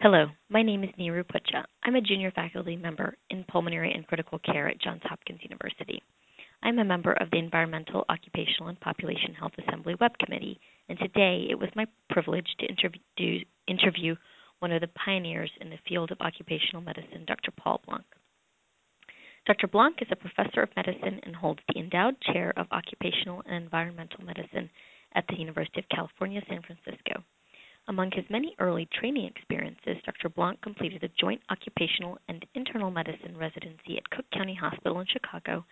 Hello, my name is Neeru Pucha. I'm a junior faculty member in pulmonary and critical care at Johns Hopkins University. I'm a member of the Environmental, Occupational, and Population Health Assembly Web Committee, and today it was my privilege to interview one of the pioneers in the field of occupational medicine, Dr. Paul Blanc. Dr. Blanc is a professor of medicine and holds the endowed chair of occupational and environmental medicine at the University of California, San Francisco. Among his many early training experiences, Dr. Blanc completed a joint occupational and internal medicine residency at Cook County Hospital in Chicago,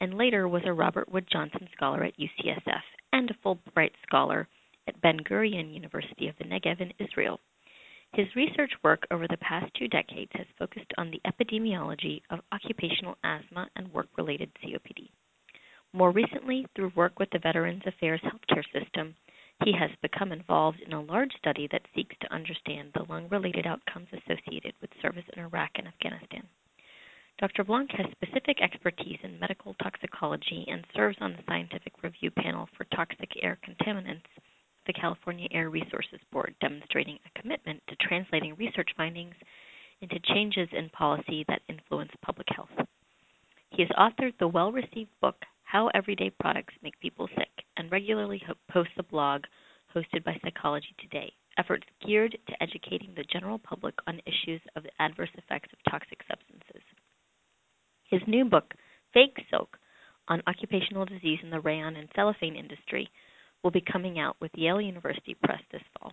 and later was a Robert Wood Johnson Scholar at UCSF and a Fulbright Scholar at Ben Gurion University of the Negev in Israel. His research work over the past 2 decades has focused on the epidemiology of occupational asthma and work-related COPD. More recently, through work with the Veterans Affairs Healthcare System, he has become involved in a large study that seeks to understand the lung-related outcomes associated with service in Iraq and Afghanistan. Dr. Blanc has specific expertise in medical toxicology and serves on the scientific review panel for toxic air contaminants, the California Air Resources Board, demonstrating a commitment to translating research findings into changes in policy that influence public health. He has authored the well-received book, How Everyday Products Make People Sick, and regularly posts a blog hosted by Psychology Today, efforts geared to educating the general public on issues of the adverse effects of toxic substances. His new book, Fake Silk, on occupational disease in the rayon and cellophane industry, will be coming out with Yale University Press this fall.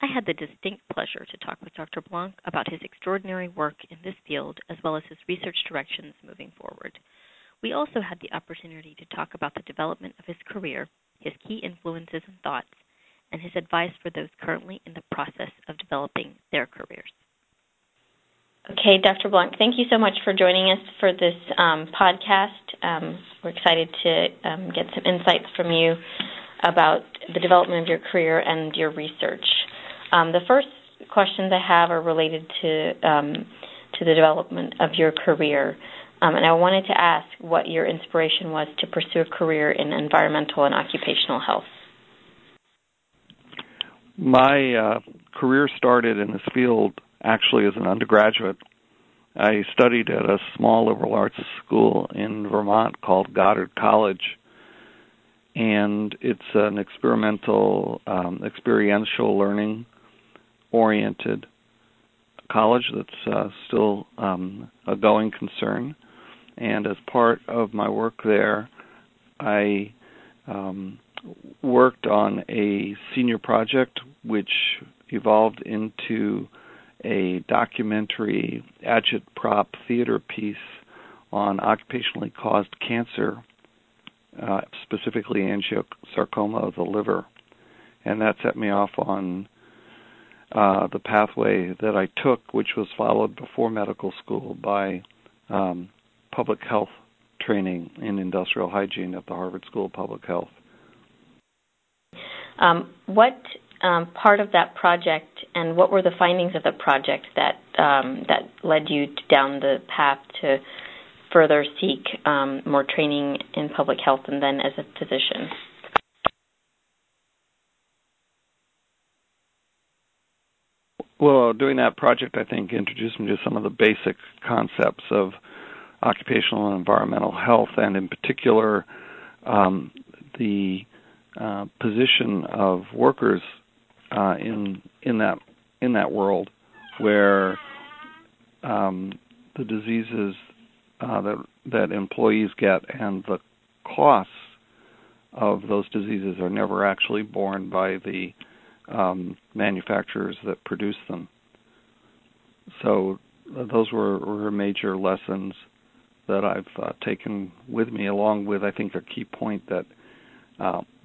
I had the distinct pleasure to talk with Dr. Blanc about his extraordinary work in this field, as well as his research directions moving forward. We also had the opportunity to talk about the development of his career, his key influences and thoughts, and his advice for those currently in the process of developing their careers. Okay, Dr. Blanc, thank you so much for joining us for this podcast. We're excited to get some insights from you about the development of your career and your research. The first questions I have are related to the development of your career. And I wanted to ask what your inspiration was to pursue a career in environmental and occupational health. My career started in this field actually as an undergraduate. I studied at a small liberal arts school in Vermont called Goddard College, and it's an experimental, experiential learning-oriented college that's still a going concern. And as part of my work there, I worked on a senior project which evolved into a documentary agitprop theater piece on occupationally caused cancer, specifically angiosarcoma of the liver. And that set me off on the pathway that I took, which was followed before medical school by public health training in industrial hygiene at the Harvard School of Public Health. What part of that project and what were the findings of the project that that led you down the path to further seek more training in public health and then as a physician? Well, doing that project, I think, introduced me to some of the basic concepts of occupational and environmental health, and in particular, the position of workers in that world, where the diseases that employees get and the costs of those diseases are never actually borne by the manufacturers that produce them. So those were major lessons that I've taken with me, along with, I think, a key point that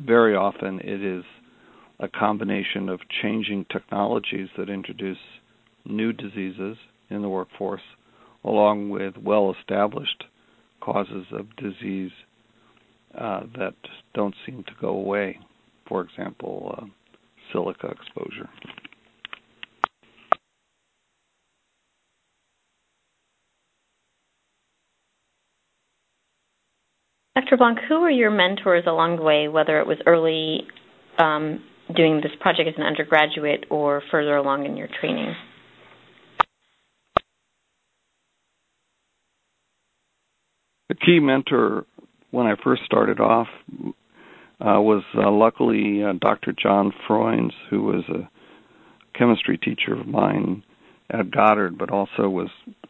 very often it is a combination of changing technologies that introduce new diseases in the workforce, along with well-established causes of disease that don't seem to go away. For example, silica exposure. Dr. Blanc, who were your mentors along the way, whether it was early doing this project as an undergraduate or further along in your training? key mentor when I first started off was luckily Dr. John Froines, who was a chemistry teacher of mine at Goddard, but also was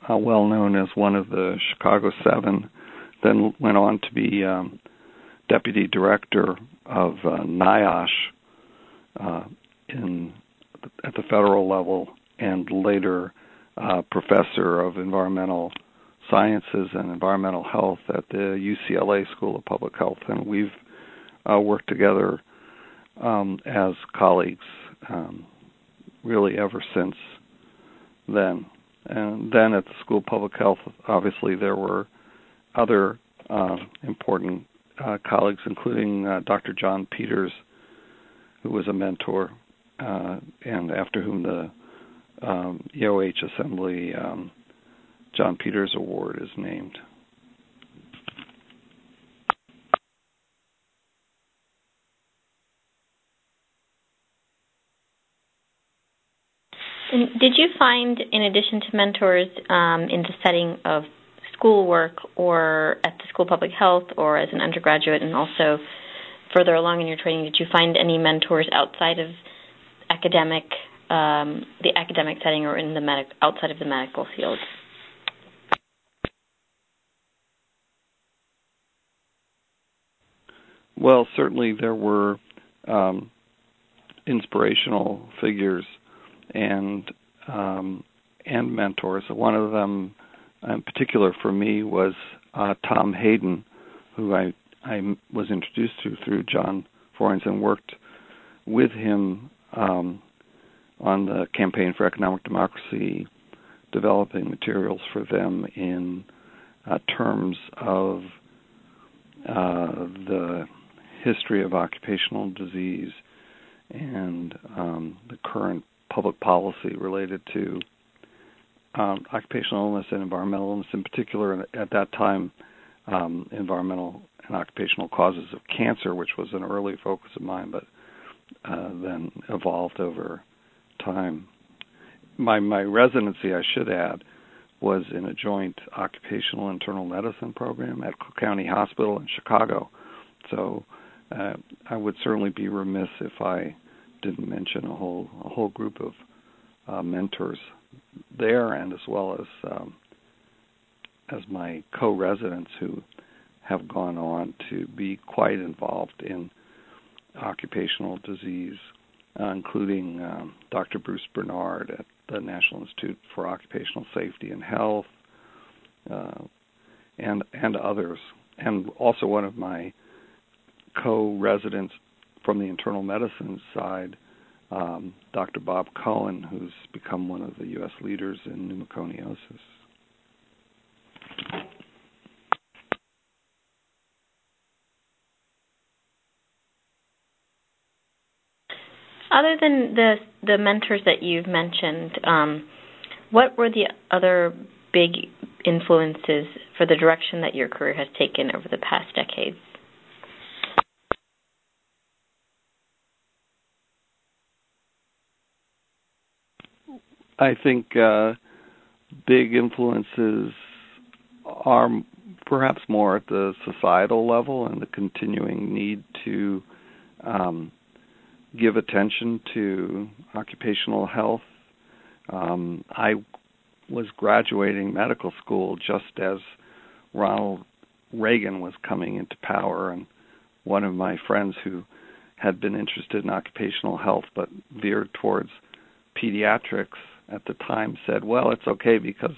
well known as one of the Chicago 7, then went on to be deputy director of NIOSH at the federal level, and later professor of environmental sciences and environmental health at the UCLA School of Public Health. And we've worked together as colleagues really ever since then. And then at the School of Public Health, obviously, there were other important colleagues, including Dr. John Peters, who was a mentor, and after whom the EOH Assembly John Peters Award is named. Did you find, in addition to mentors in the setting of schoolwork or at the School of Public Health or as an undergraduate and also further along in your training, did you find any mentors outside of academic, the academic setting or in the outside of the medical field? Well, certainly there were inspirational figures and mentors. One of them, in particular for me, was Tom Hayden, who I was introduced to through John Froines and worked with him on the Campaign for Economic Democracy, developing materials for them in terms of the history of occupational disease and the current public policy related to occupational illness and environmental illness, in particular at that time environmental and occupational causes of cancer, which was an early focus of mine, but then evolved over time. My residency, I should add, was in a joint occupational internal medicine program at Cook County Hospital in Chicago. So I would certainly be remiss if I didn't mention a whole group of mentors there, and as well as my co-residents who have gone on to be quite involved in occupational disease, including Dr. Bruce Bernard at the National Institute for Occupational Safety and Health, and others. And also one of my co-residents from the internal medicine side, Dr. Bob Cohen, who's become one of the U.S. leaders in pneumoconiosis. Other than the mentors that you've mentioned, what were the other big influences for the direction that your career has taken over the past decades? I think big influences are perhaps more at the societal level and the continuing need to give attention to occupational health. I was graduating medical school just as Ronald Reagan was coming into power, and one of my friends who had been interested in occupational health but veered towards pediatrics at the time said, well, it's okay because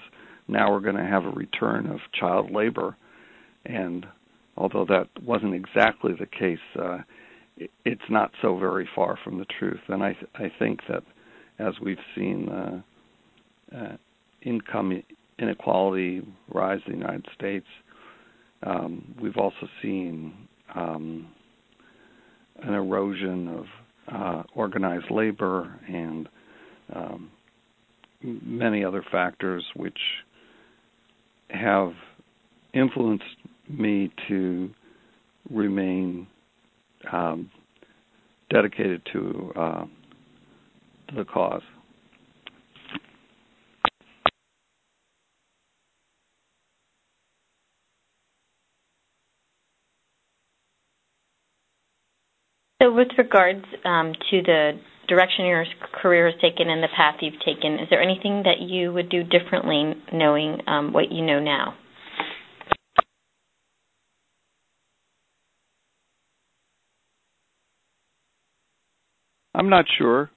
now we're going to have a return of child labor. And although that wasn't exactly the case, it's not so very far from the truth. And I think that as we've seen income inequality rise in the United States, we've also seen an erosion of organized labor and many other factors which have influenced me to remain dedicated to the cause. So with regards to the direction your career has taken and the path you've taken, is there anything that you would do differently knowing what you know now? I'm not sure.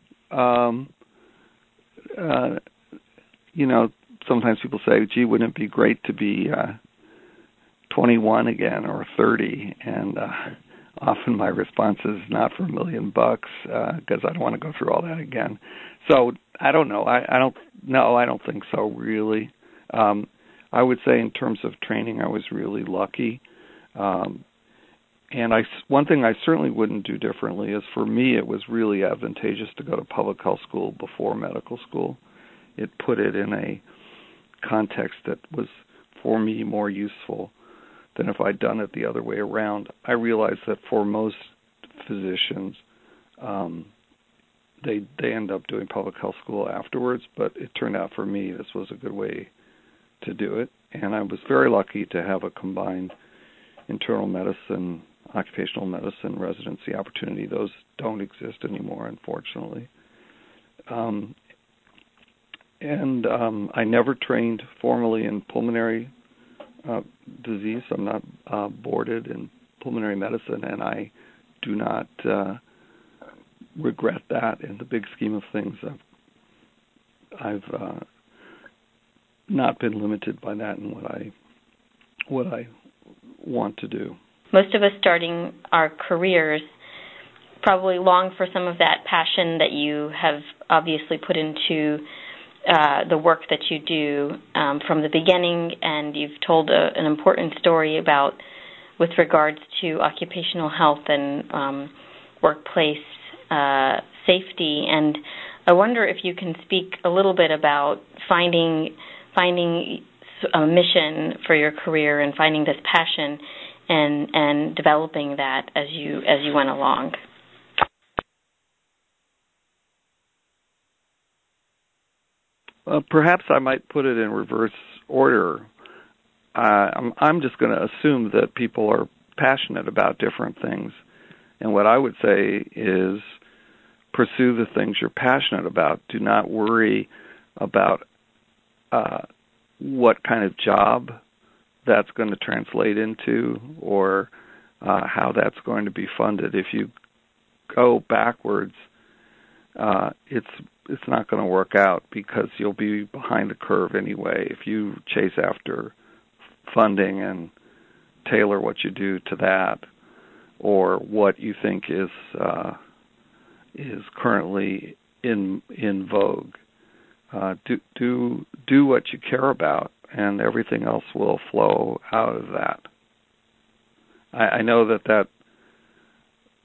You know, sometimes people say, gee, wouldn't it be great to be 21 again or 30? And often my response is not for $1 million bucks because I don't want to go through all that again. So I don't know. I don't think so, really. I would say in terms of training, I was really lucky. And one thing I certainly wouldn't do differently is, for me, it was really advantageous to go to public health school before medical school. It put it in a context that was, for me, more useful than if I'd done it the other way around. I realized that for most physicians, they end up doing public health school afterwards, but it turned out for me this was a good way to do it. And I was very lucky to have a combined internal medicine, occupational medicine residency opportunity. Those don't exist anymore, unfortunately. And I never trained formally in pulmonary disease. I'm not boarded in pulmonary medicine, and I do not regret that in the big scheme of things. I've not been limited by that in what I want to do. Most of us starting our careers probably long for some of that passion that you have obviously put into the work that you do from the beginning, and you've told an important story about with regards to occupational health and workplace safety. And I wonder if you can speak a little bit about finding a mission for your career and finding this passion and developing that as you went along. Perhaps I might put it in reverse order. I'm just going to assume that people are passionate about different things, and what I would say is pursue the things you're passionate about. Do not worry about what kind of job that's going to translate into or how that's going to be funded. If you go backwards, it's not going to work out because you'll be behind the curve anyway. If you chase after funding and tailor what you do to that or what you think is currently in vogue, do what you care about, and everything else will flow out of that. I know that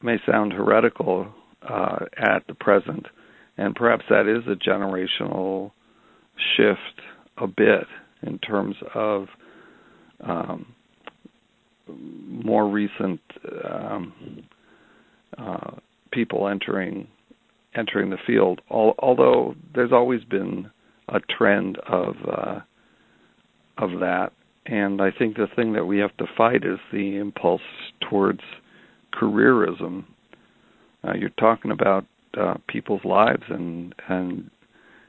may sound heretical at the present, and perhaps that is a generational shift a bit in terms of more recent people entering the field, although there's always been a trend of that. And I think the thing that we have to fight is the impulse towards careerism. You're talking about people's lives, and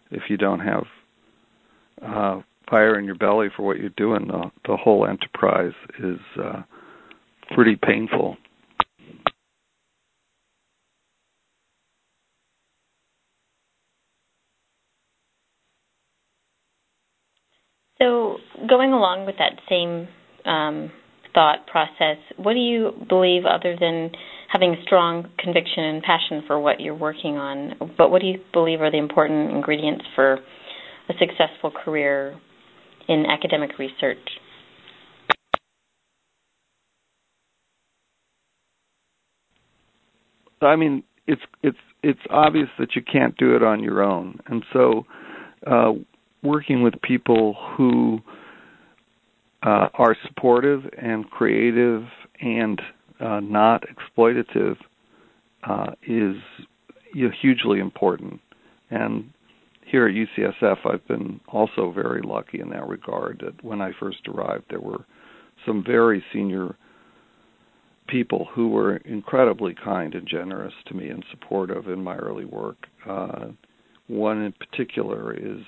if you don't have fire in your belly for what you're doing, the whole enterprise is pretty painful. So going along with that same thought process, what do you believe, other than having strong conviction and passion for what you're working on, but what do you believe are the important ingredients for a successful career in academic research? I mean, it's obvious that you can't do it on your own, and so working with people who are supportive and creative and not exploitative is hugely important. And here at UCSF, I've been also very lucky in that regard. That when I first arrived, there were some very senior people who were incredibly kind and generous to me and supportive in my early work. One in particular is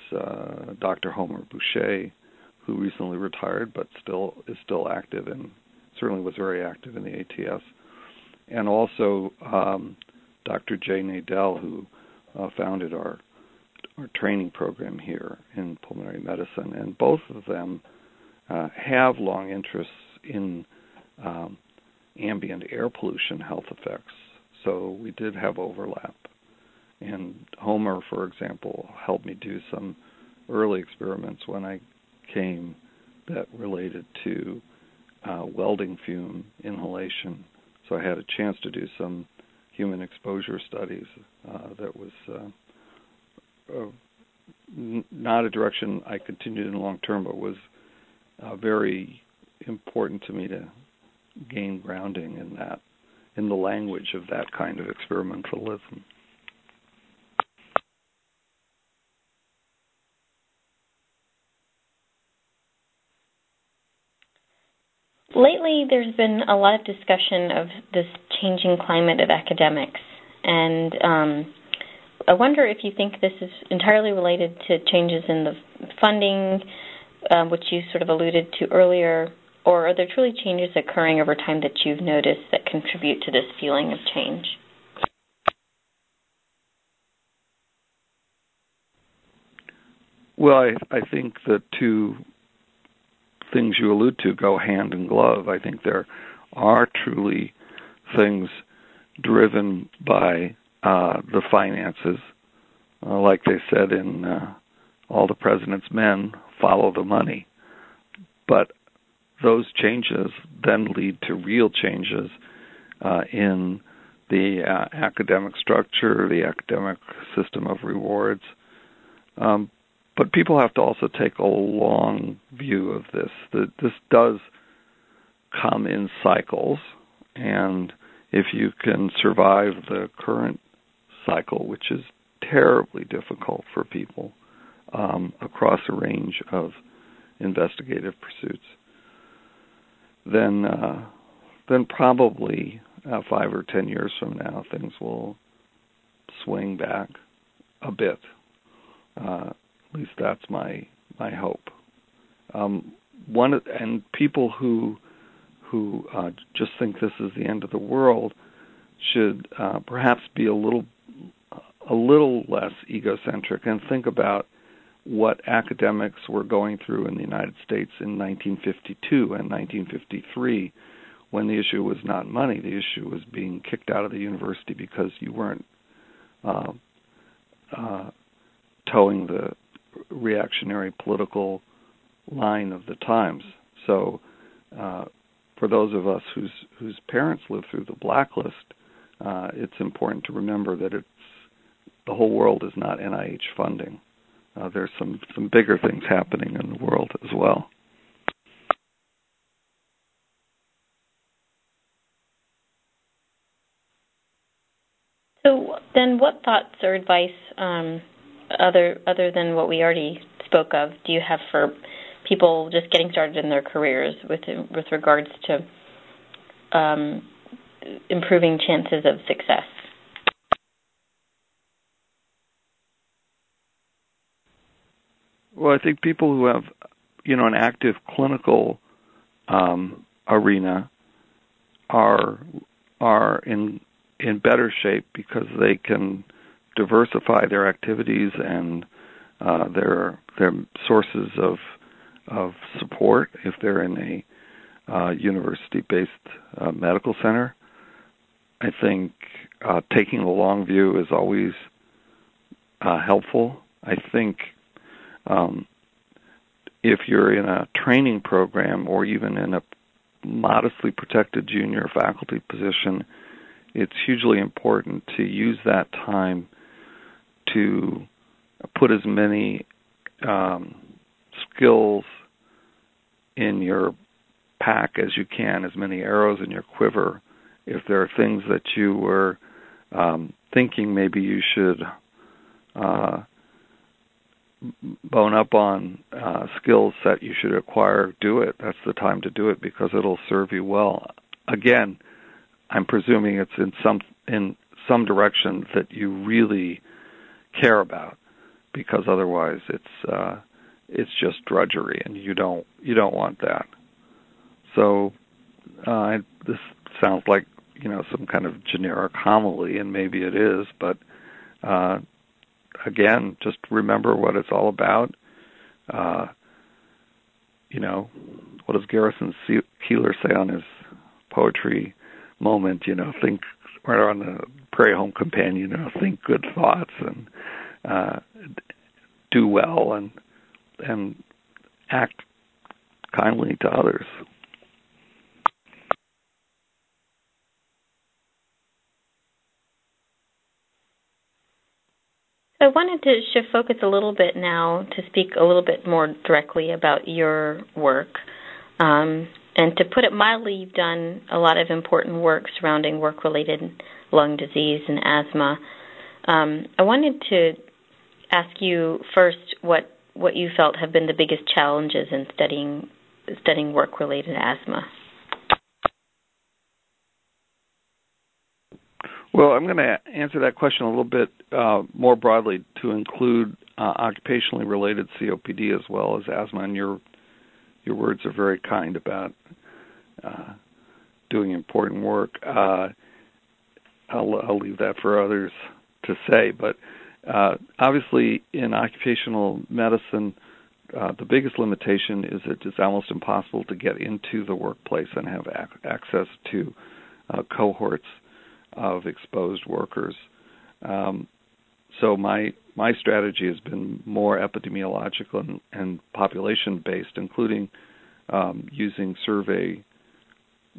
Dr. Homer Boucher, who recently retired but still is still active and certainly was very active in the ATS, and also Dr. Jay Nadel, who founded our training program here in pulmonary medicine. And both of them have long interests in ambient air pollution health effects. So we did have overlap. And Homer, for example, helped me do some early experiments when I came that related to welding fume inhalation. So I had a chance to do some human exposure studies that was not a direction I continued in long term, but was very important to me to gain grounding in that, in the language of that kind of experimentalism. Lately, there's been a lot of discussion of this changing climate of academics, and I wonder if you think this is entirely related to changes in the funding, which you sort of alluded to earlier, or are there truly changes occurring over time that you've noticed that contribute to this feeling of change? Well, I think the two things you allude to go hand in glove. I think there are truly things driven by the finances. Like they said in All the President's Men, follow the money. But those changes then lead to real changes in the academic structure, the academic system of rewards. But people have to also take a long view of this. This does come in cycles, and if you can survive the current cycle, which is terribly difficult for people across a range of investigative pursuits, then probably 5 or 10 years from now, things will swing back a bit. At least that's my hope. And people who just think this is the end of the world should perhaps be a little less egocentric and think about what academics were going through in the United States in 1952 and 1953, when the issue was not money. The issue was being kicked out of the university because you weren't towing the reactionary political line of the times. So for those of us whose parents lived through the blacklist, it's important to remember that the whole world is not NIH funding. There's some bigger things happening in the world as well. So then what thoughts or advice other than what we already spoke of, do you have for people just getting started in their careers with regards to improving chances of success? Well, I think people who have, an active clinical arena are in better shape because they can diversify their activities and their sources of support if they're in a university-based medical center. I think taking the long view is always helpful. I think if you're in a training program or even in a modestly protected junior faculty position, it's hugely important to use that time to put as many skills in your pack as you can, as many arrows in your quiver. If there are things that you were thinking maybe you should bone up on, skills that you should acquire, do it. That's the time to do it because it'll serve you well. Again, I'm presuming it's in some direction that you really care about, because otherwise it's just drudgery, and you don't want that. So this sounds like, you know, some kind of generic homily, and maybe it is, but again, just remember what it's all about. You know, what does Garrison Keillor say on his poetry moment? You know, think, or on the Prairie Home Companion, you know, think good thoughts and do well and act kindly to others. I wanted to shift focus a little bit now to speak a little bit more directly about your work. And to put it mildly, you've done a lot of important work surrounding work-related lung disease and asthma. I wanted to ask you first what you felt have been the biggest challenges in studying work-related asthma. Well, I'm going to answer that question a little bit more broadly to include occupationally related COPD as well as asthma. And your words are very kind about doing important work. I'll leave that for others to say. But obviously, in occupational medicine, the biggest limitation is that it's almost impossible to get into the workplace and have access to cohorts of exposed workers. So my strategy has been more epidemiological and population-based, including using survey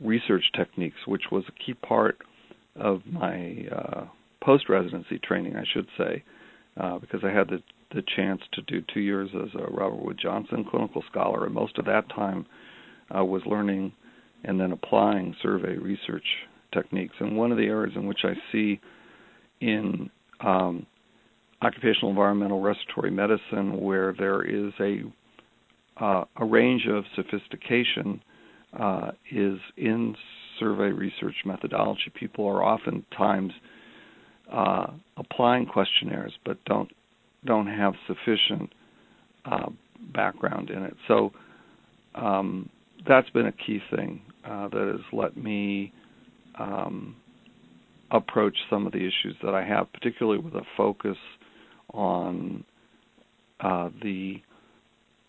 research techniques, which was a key part of my post-residency training, I should say, because I had the chance to do 2 years as a Robert Wood Johnson clinical scholar, and most of that time was learning and then applying survey research techniques. And one of the areas in which I see in occupational environmental respiratory medicine, where there is a range of sophistication, is in survey research methodology. People are oftentimes applying questionnaires, but don't have sufficient background in it. So that's been a key thing that has let me approach some of the issues that I have, particularly with a focus on the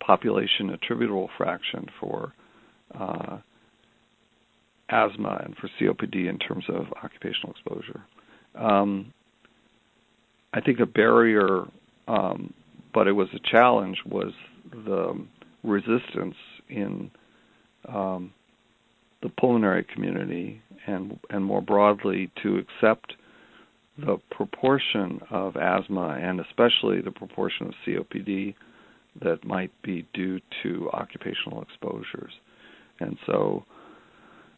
population attributable fraction for asthma and for COPD in terms of occupational exposure. I think a barrier, but it was a challenge, was the resistance in the pulmonary community and more broadly to accept the proportion of asthma and especially the proportion of COPD that might be due to occupational exposures. And so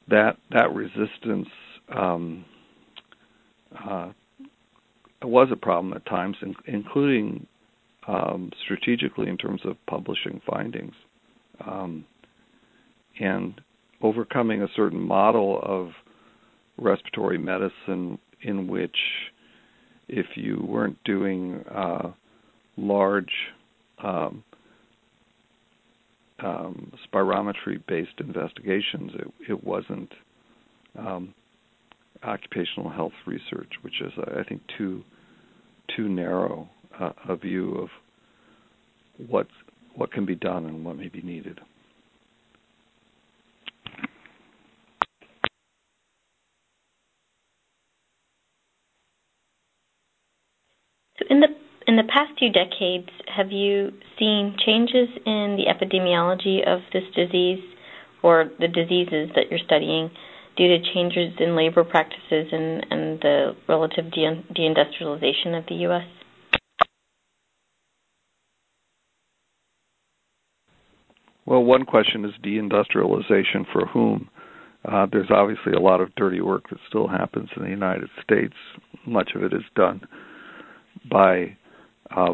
that resistance was a problem at times, including strategically in terms of publishing findings. And overcoming a certain model of respiratory medicine in which if you weren't doing large spirometry-based investigations, it wasn't occupational health research, which is, I think, too narrow a view of what can be done and what may be needed. In the past few decades, have you seen changes in the epidemiology of this disease or the diseases that you're studying due to changes in labor practices and the relative deindustrialization of the U.S.? Well, one question is deindustrialization for whom? There's obviously a lot of dirty work that still happens in the United States. Much of it is done by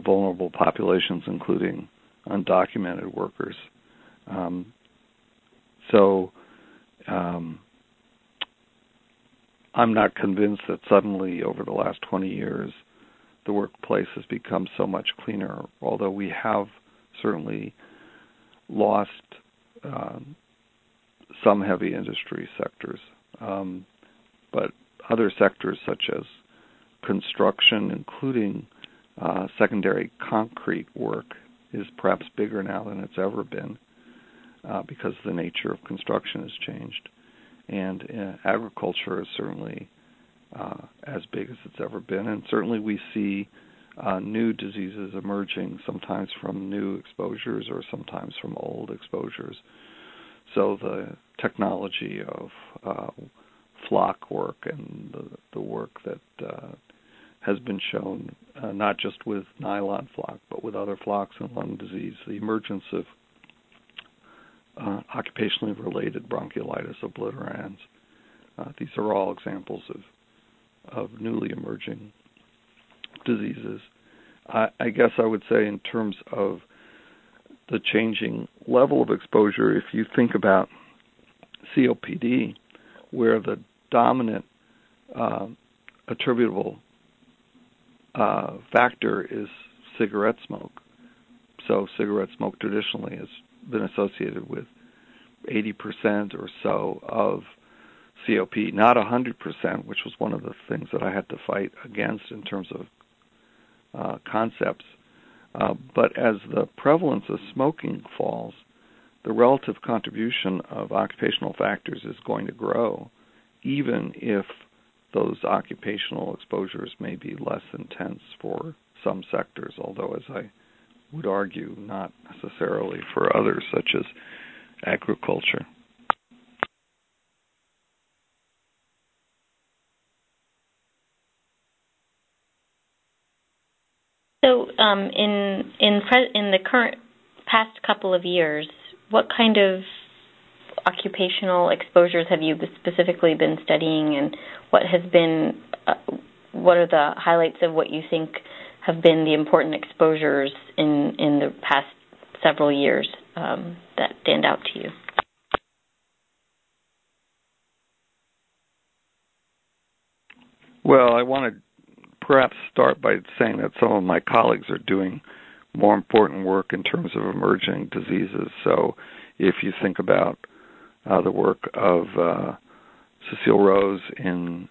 vulnerable populations, including undocumented workers. I'm not convinced that suddenly over the last 20 years the workplace has become so much cleaner, although we have certainly lost some heavy industry sectors. But other sectors such as construction, including secondary concrete work, is perhaps bigger now than it's ever been because the nature of construction has changed. And agriculture is certainly as big as it's ever been. And certainly we see new diseases emerging, sometimes from new exposures or sometimes from old exposures. So the technology of flock work and the work that has been shown, not just with nylon flock, but with other flocks and lung disease, the emergence of occupationally related bronchiolitis obliterans. These are all examples of newly emerging diseases. I guess I would say in terms of the changing level of exposure, if you think about COPD, where the dominant attributable factor is cigarette smoke. So cigarette smoke traditionally has been associated with 80% or so of COPD, not 100%, which was one of the things that I had to fight against in terms of concepts. But as the prevalence of smoking falls, the relative contribution of occupational factors is going to grow, even if those occupational exposures may be less intense for some sectors, although, as I would argue, not necessarily for others, such as agriculture. So, in the current past couple of years, what kind of occupational exposures have you specifically been studying, and what are the highlights of what you think have been the important exposures in the past several years that stand out to you? Well, I want to perhaps start by saying that some of my colleagues are doing more important work in terms of emerging diseases. So if you think about the work of Cecile Rose in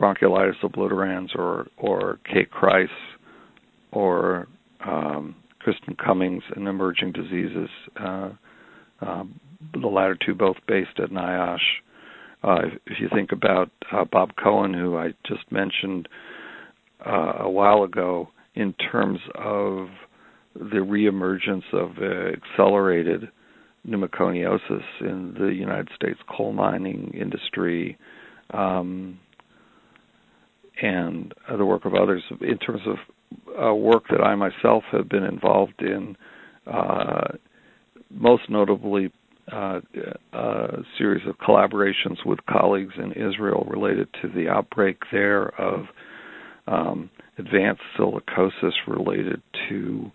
bronchiolitis obliterans or Kate Christ or Kristen Cummings in emerging diseases, the latter two both based at NIOSH. If you think about Bob Cohen, who I just mentioned a while ago, in terms of the reemergence of accelerated pneumoconiosis in the United States coal mining industry, and the work of others in terms of work that I myself have been involved in, most notably a series of collaborations with colleagues in Israel related to the outbreak there of advanced silicosis related to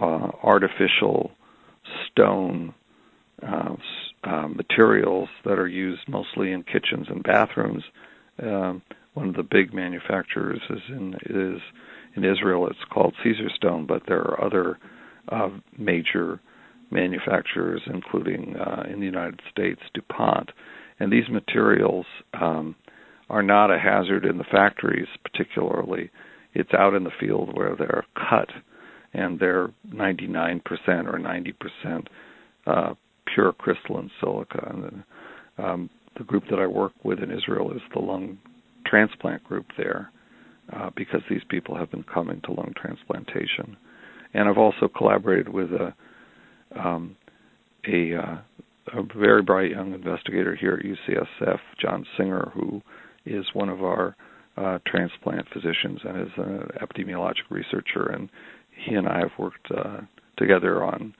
artificial stone materials that are used mostly in kitchens and bathrooms. One of the big manufacturers is in Israel. It's called Caesarstone, but there are other major manufacturers, including in the United States, DuPont. And these materials are not a hazard in the factories particularly. It's out in the field where they're cut, and they're 99% or 90% pure crystalline silica. And the group that I work with in Israel is the lung transplant group there, because these people have been coming to lung transplantation. And I've also collaborated with a very bright young investigator here at UCSF, John Singer, who is one of our transplant physicians and is an epidemiologic researcher, and he and I have worked together on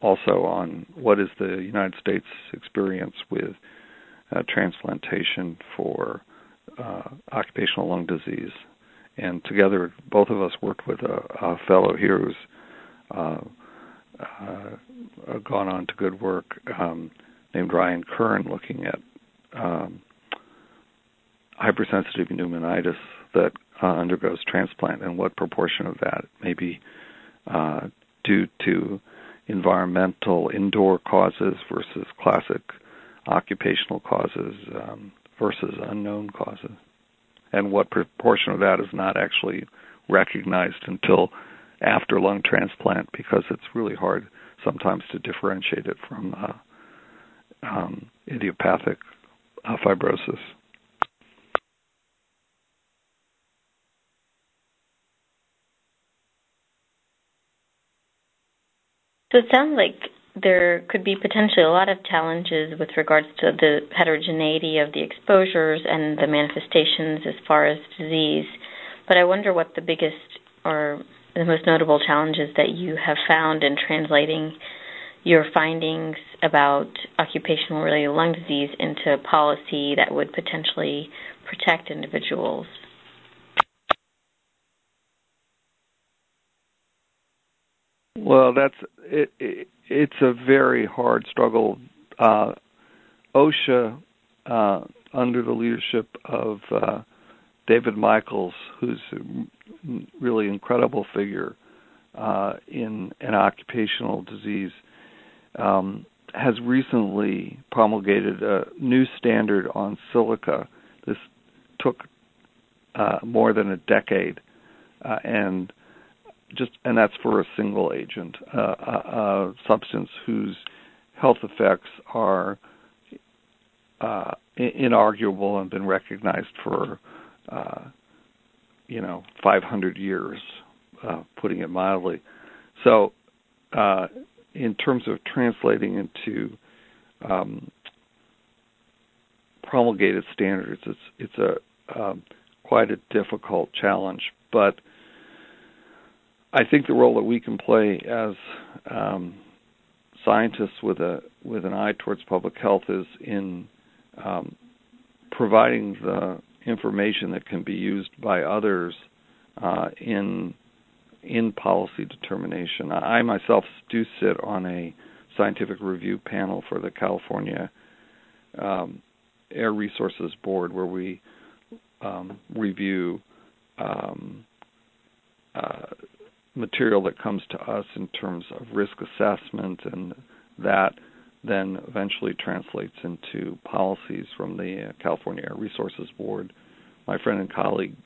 also on what is the United States experience with transplantation for occupational lung disease. And together, both of us worked with a fellow here who's gone on to good work named Ryan Kern, looking at hypersensitive pneumonitis that undergoes transplant, and what proportion of that may be due to environmental indoor causes versus classic occupational causes versus unknown causes, and what proportion of that is not actually recognized until after lung transplant, because it's really hard sometimes to differentiate it from idiopathic fibrosis. So it sounds like there could be potentially a lot of challenges with regards to the heterogeneity of the exposures and the manifestations as far as disease. But I wonder what the biggest or the most notable challenges that you have found in translating your findings about occupational-related lung disease into policy that would potentially protect individuals. Well, that's it's a very hard struggle. OSHA, under the leadership of David Michaels, who's a really incredible figure in an occupational disease, has recently promulgated a new standard on silica. This took more than a decade, and that's for a single agent, a substance whose health effects are inarguable and been recognized for 500 years, putting it mildly. So in terms of translating into promulgated standards, it's quite a difficult challenge. But I think the role that we can play as scientists with an eye towards public health is in providing the information that can be used by others in policy determination. I myself do sit on a scientific review panel for the California Air Resources Board, where we review material that comes to us in terms of risk assessment, and that then eventually translates into policies from the California Air Resources Board. My friend and colleague,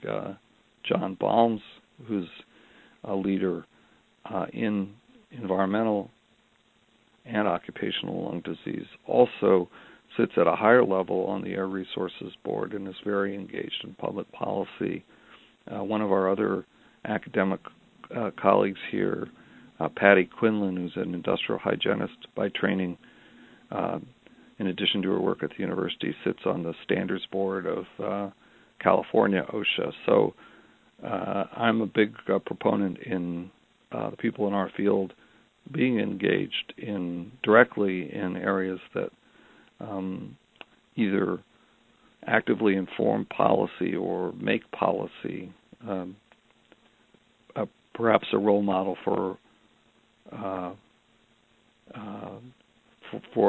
John Balms, who's a leader in environmental and occupational lung disease, also sits at a higher level on the Air Resources Board and is very engaged in public policy. One of our other academic colleagues here, Patty Quinlan, who's an industrial hygienist by training, in addition to her work at the university, sits on the standards board of California OSHA. So I'm a big proponent in the people in our field being engaged directly in areas that either actively inform policy or make policy, perhaps a role model for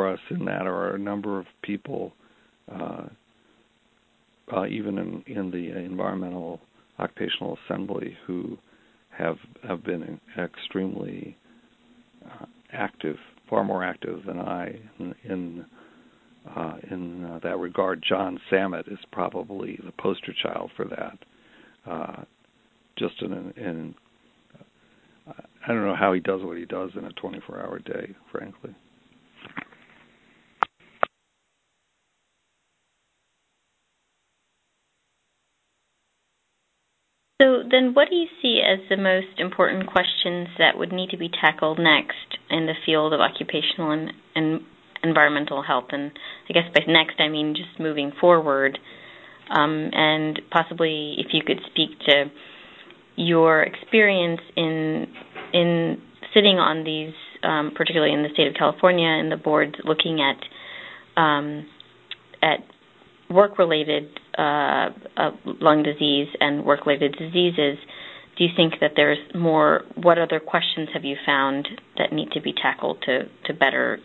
us in that, or a number of people, even in the Environmental Occupational Assembly, who have been extremely active, far more active than I in that regard. John Samet is probably the poster child for that. Just in I don't know how he does what he does in a 24-hour day, frankly. So then what do you see as the most important questions that would need to be tackled next in the field of occupational and environmental health? And I guess by next I mean just moving forward, and possibly if you could speak to your experience in sitting on these, particularly in the state of California and the boards, looking at work-related lung disease and work-related diseases. Do you think that there's more? What other questions have you found that need to be tackled to better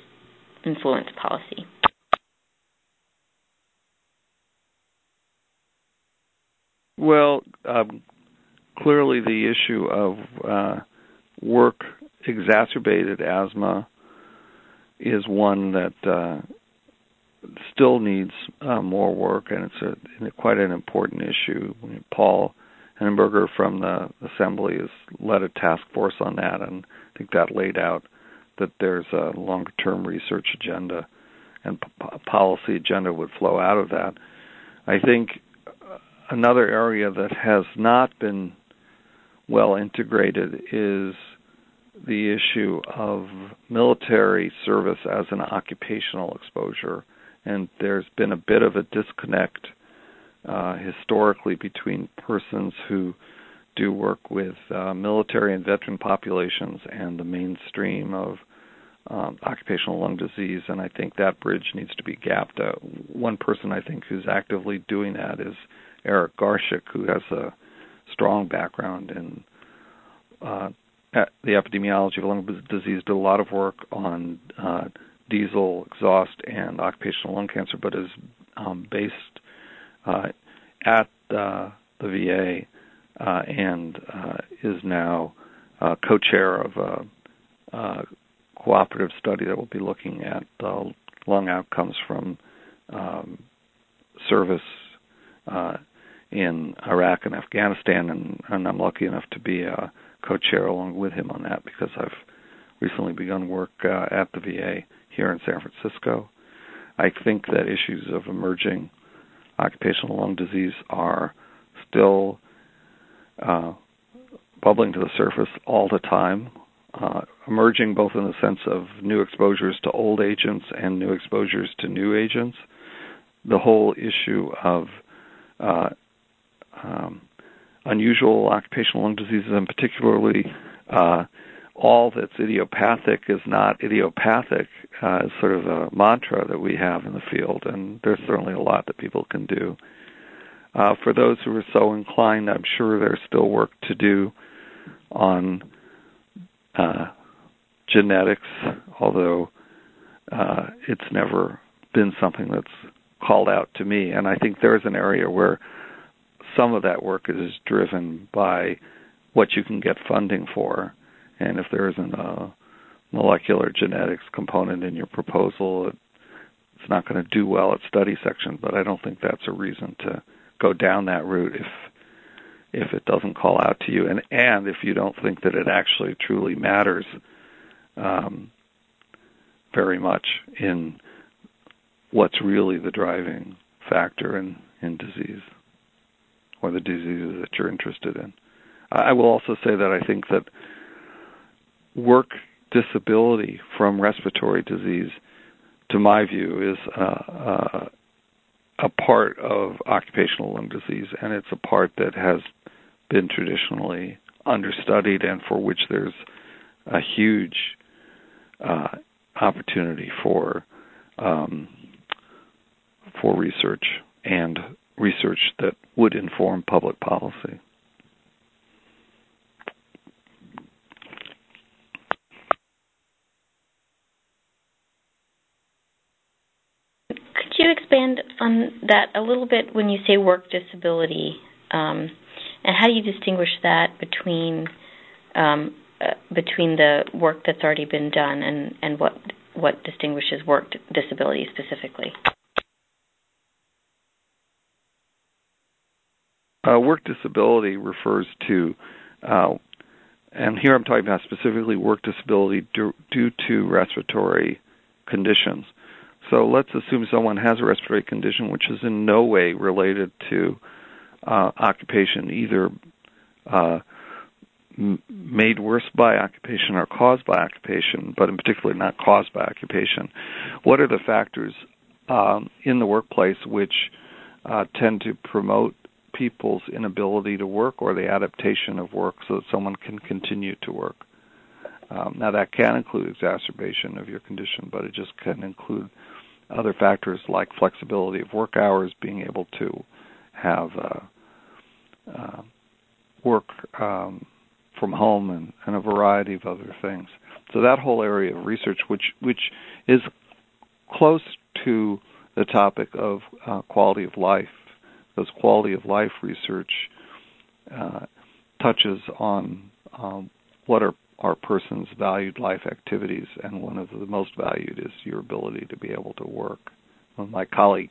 influence policy? Well, clearly the issue of work exacerbated asthma is one that still needs more work, and it's quite an important issue. Paul Hennenberger from the Assembly has led a task force on that, and I think that laid out that there's a longer-term research agenda and policy agenda would flow out of that. I think another area that has not been well integrated is the issue of military service as an occupational exposure, and there's been a bit of a disconnect historically between persons who do work with military and veteran populations and the mainstream of occupational lung disease, and I think that bridge needs to be gapped. One person I think who's actively doing that is Eric Garshik, who has a strong background in the epidemiology of lung disease, did a lot of work on diesel exhaust and occupational lung cancer, but is based at the VA and is now co-chair of a cooperative study that will be looking at lung outcomes from service in Iraq and Afghanistan, and I'm lucky enough to be a co-chair along with him on that because I've recently begun work at the VA here in San Francisco. I think that issues of emerging occupational lung disease are still bubbling to the surface all the time, emerging both in the sense of new exposures to old agents and new exposures to new agents. The whole issue of unusual occupational lung diseases, and particularly all that's idiopathic is not idiopathic, is sort of a mantra that we have in the field, and there's certainly a lot that people can do. For those who are so inclined, I'm sure there's still work to do on genetics, although it's never been something that's called out to me, and I think there's an area where some of that work is driven by what you can get funding for, and if there isn't a molecular genetics component in your proposal, it's not going to do well at study section, but I don't think that's a reason to go down that route if it doesn't call out to you, and if you don't think that it actually truly matters very much in what's really the driving factor in disease or the diseases that you're interested in. I will also say that I think that work disability from respiratory disease, to my view, is a part of occupational lung disease, and it's a part that has been traditionally understudied and for which there's a huge opportunity for research and research that would inform public policy. Could you expand on that a little bit when you say work disability, and how do you distinguish that between the work that's already been done and what distinguishes work disability specifically? Work disability refers to, and here I'm talking about specifically work disability due to respiratory conditions. So let's assume someone has a respiratory condition which is in no way related to occupation, either made worse by occupation or caused by occupation, but in particular not caused by occupation. What are the factors in the workplace which tend to promote people's inability to work or the adaptation of work so that someone can continue to work? Now, that can include exacerbation of your condition, but it just can include other factors like flexibility of work hours, being able to have work from home, and a variety of other things. So that whole area of research, which is close to the topic of quality of life this quality of life research touches on what are our person's valued life activities, and one of the most valued is your ability to be able to work. Well, my colleague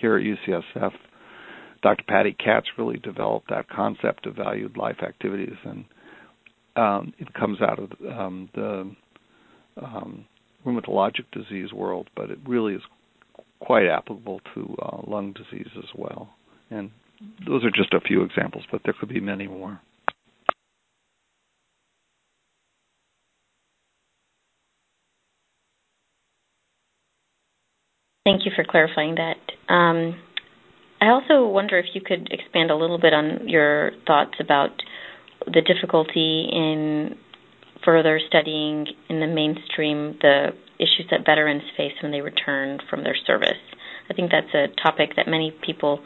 here at UCSF, Dr. Patty Katz, really developed that concept of valued life activities, and it comes out of the rheumatologic disease world, but it really is quite applicable to lung disease as well. And those are just a few examples, but there could be many more. Thank you for clarifying that. I also wonder if you could expand a little bit on your thoughts about the difficulty in further studying in the mainstream the issues that veterans face when they return from their service. I think that's a topic that many people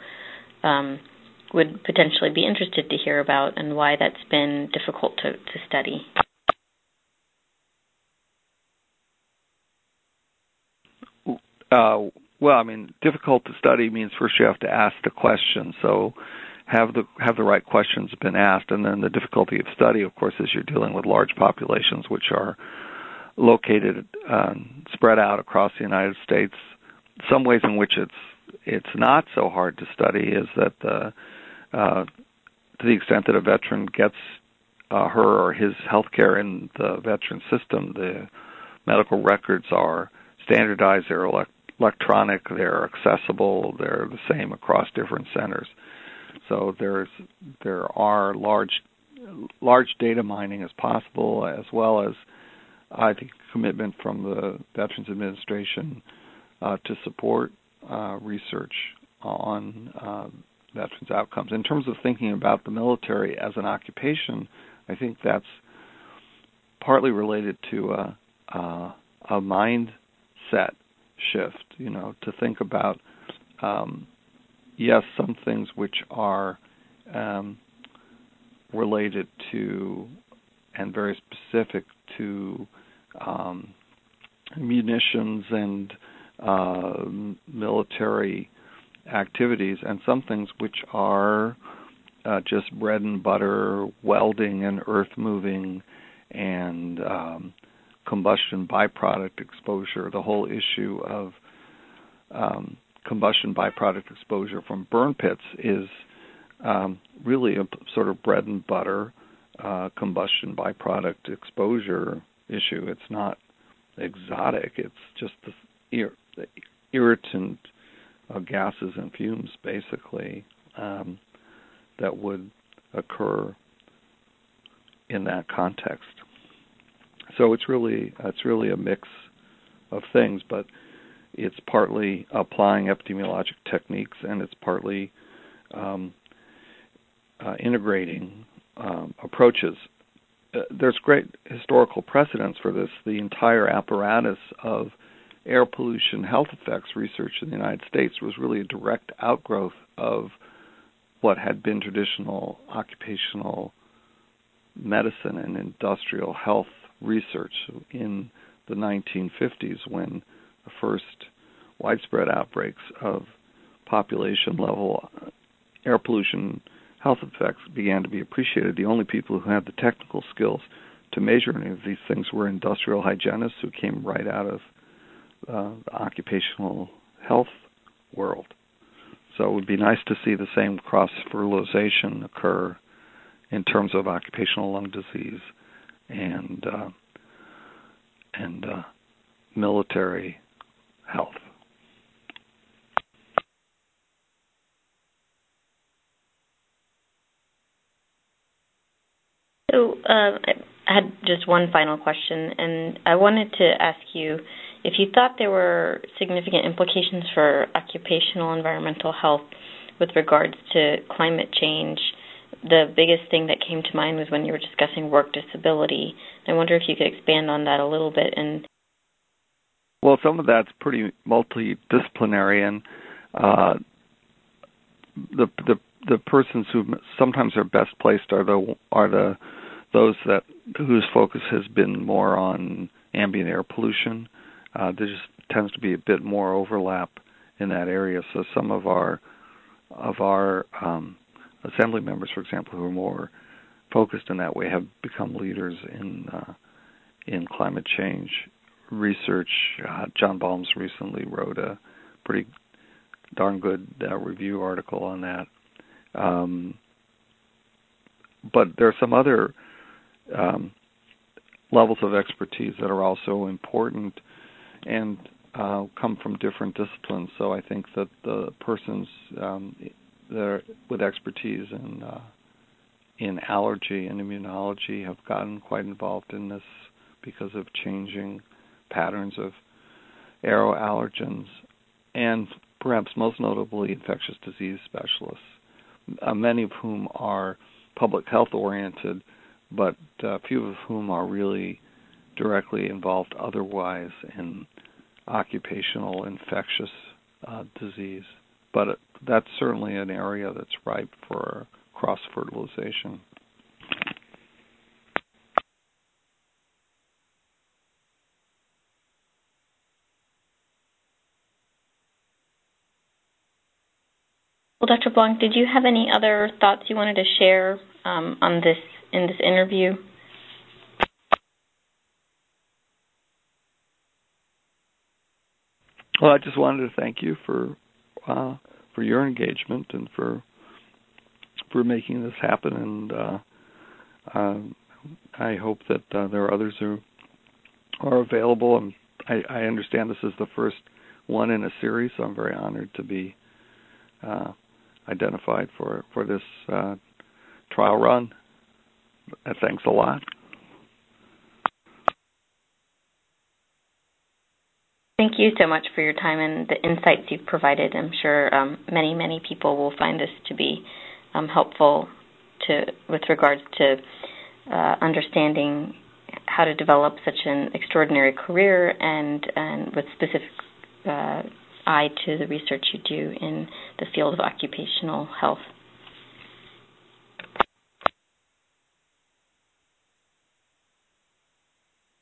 would potentially be interested to hear about, and why that's been difficult to study. Well, I mean, difficult to study means first you have to ask the question. So have the right questions been asked? And then the difficulty of study, of course, is you're dealing with large populations which are located, spread out across the United States. Some ways in which it's not so hard to study is that to the extent that a veteran gets her or his health care in the veteran system, the medical records are standardized, they're electronic, they're accessible, they're the same across different centers. So there are large data mining as possible, as well as, I think, commitment from the Veterans Administration to support research on veterans' outcomes. In terms of thinking about the military as an occupation, I think that's partly related to a mindset shift, you know, to think about, yes, some things which are related to and very specific to munitions and military activities, and some things which are just bread and butter, welding and earth moving and combustion byproduct exposure, the whole issue of combustion byproduct exposure from burn pits is really a sort of bread and butter combustion byproduct exposure issue. It's not exotic. It's just the irritant gases and fumes, basically, that would occur in that context. So it's really a mix of things, but it's partly applying epidemiologic techniques, and it's partly integrating approaches. There's great historical precedence for this. The entire apparatus of air pollution health effects research in the United States was really a direct outgrowth of what had been traditional occupational medicine and industrial health research in the 1950s, when the first widespread outbreaks of population-level air pollution health effects began to be appreciated. The only people who had the technical skills to measure any of these things were industrial hygienists who came right out of the occupational health world. So it would be nice to see the same cross-fertilization occur in terms of occupational lung disease and military health. So I had just one final question, and I wanted to ask you if you thought there were significant implications for occupational environmental health with regards to climate change. The biggest thing that came to mind was when you were discussing work disability. I wonder if you could expand on that a little bit. And well, some of that's pretty multidisciplinary, and the persons who sometimes are best placed are those that whose focus has been more on ambient air pollution. There just tends to be a bit more overlap in that area. So some of our of our assembly members, for example, who are more focused in that way, have become leaders in climate change research. John Balms recently wrote a pretty darn good review article on that. But there are some other levels of expertise that are also important and come from different disciplines. So I think that the persons that are with expertise in allergy and immunology have gotten quite involved in this because of changing patterns of aeroallergens, and perhaps most notably infectious disease specialists, many of whom are public health oriented, but few of whom are really directly involved otherwise in occupational infectious disease. But that's certainly an area that's ripe for cross-fertilization. Well, Dr. Blanc, did you have any other thoughts you wanted to share on this in this interview? Well, I just wanted to thank you for your engagement and for making this happen, and I hope that there are others who are available. And I understand this is the first one in a series, so I'm very honored to be identified for this trial run. Thanks a lot. Thank you so much for your time and the insights you've provided. I'm sure many people will find this to be helpful with regards to understanding how to develop such an extraordinary career and with specific eye to the research you do in the field of occupational health.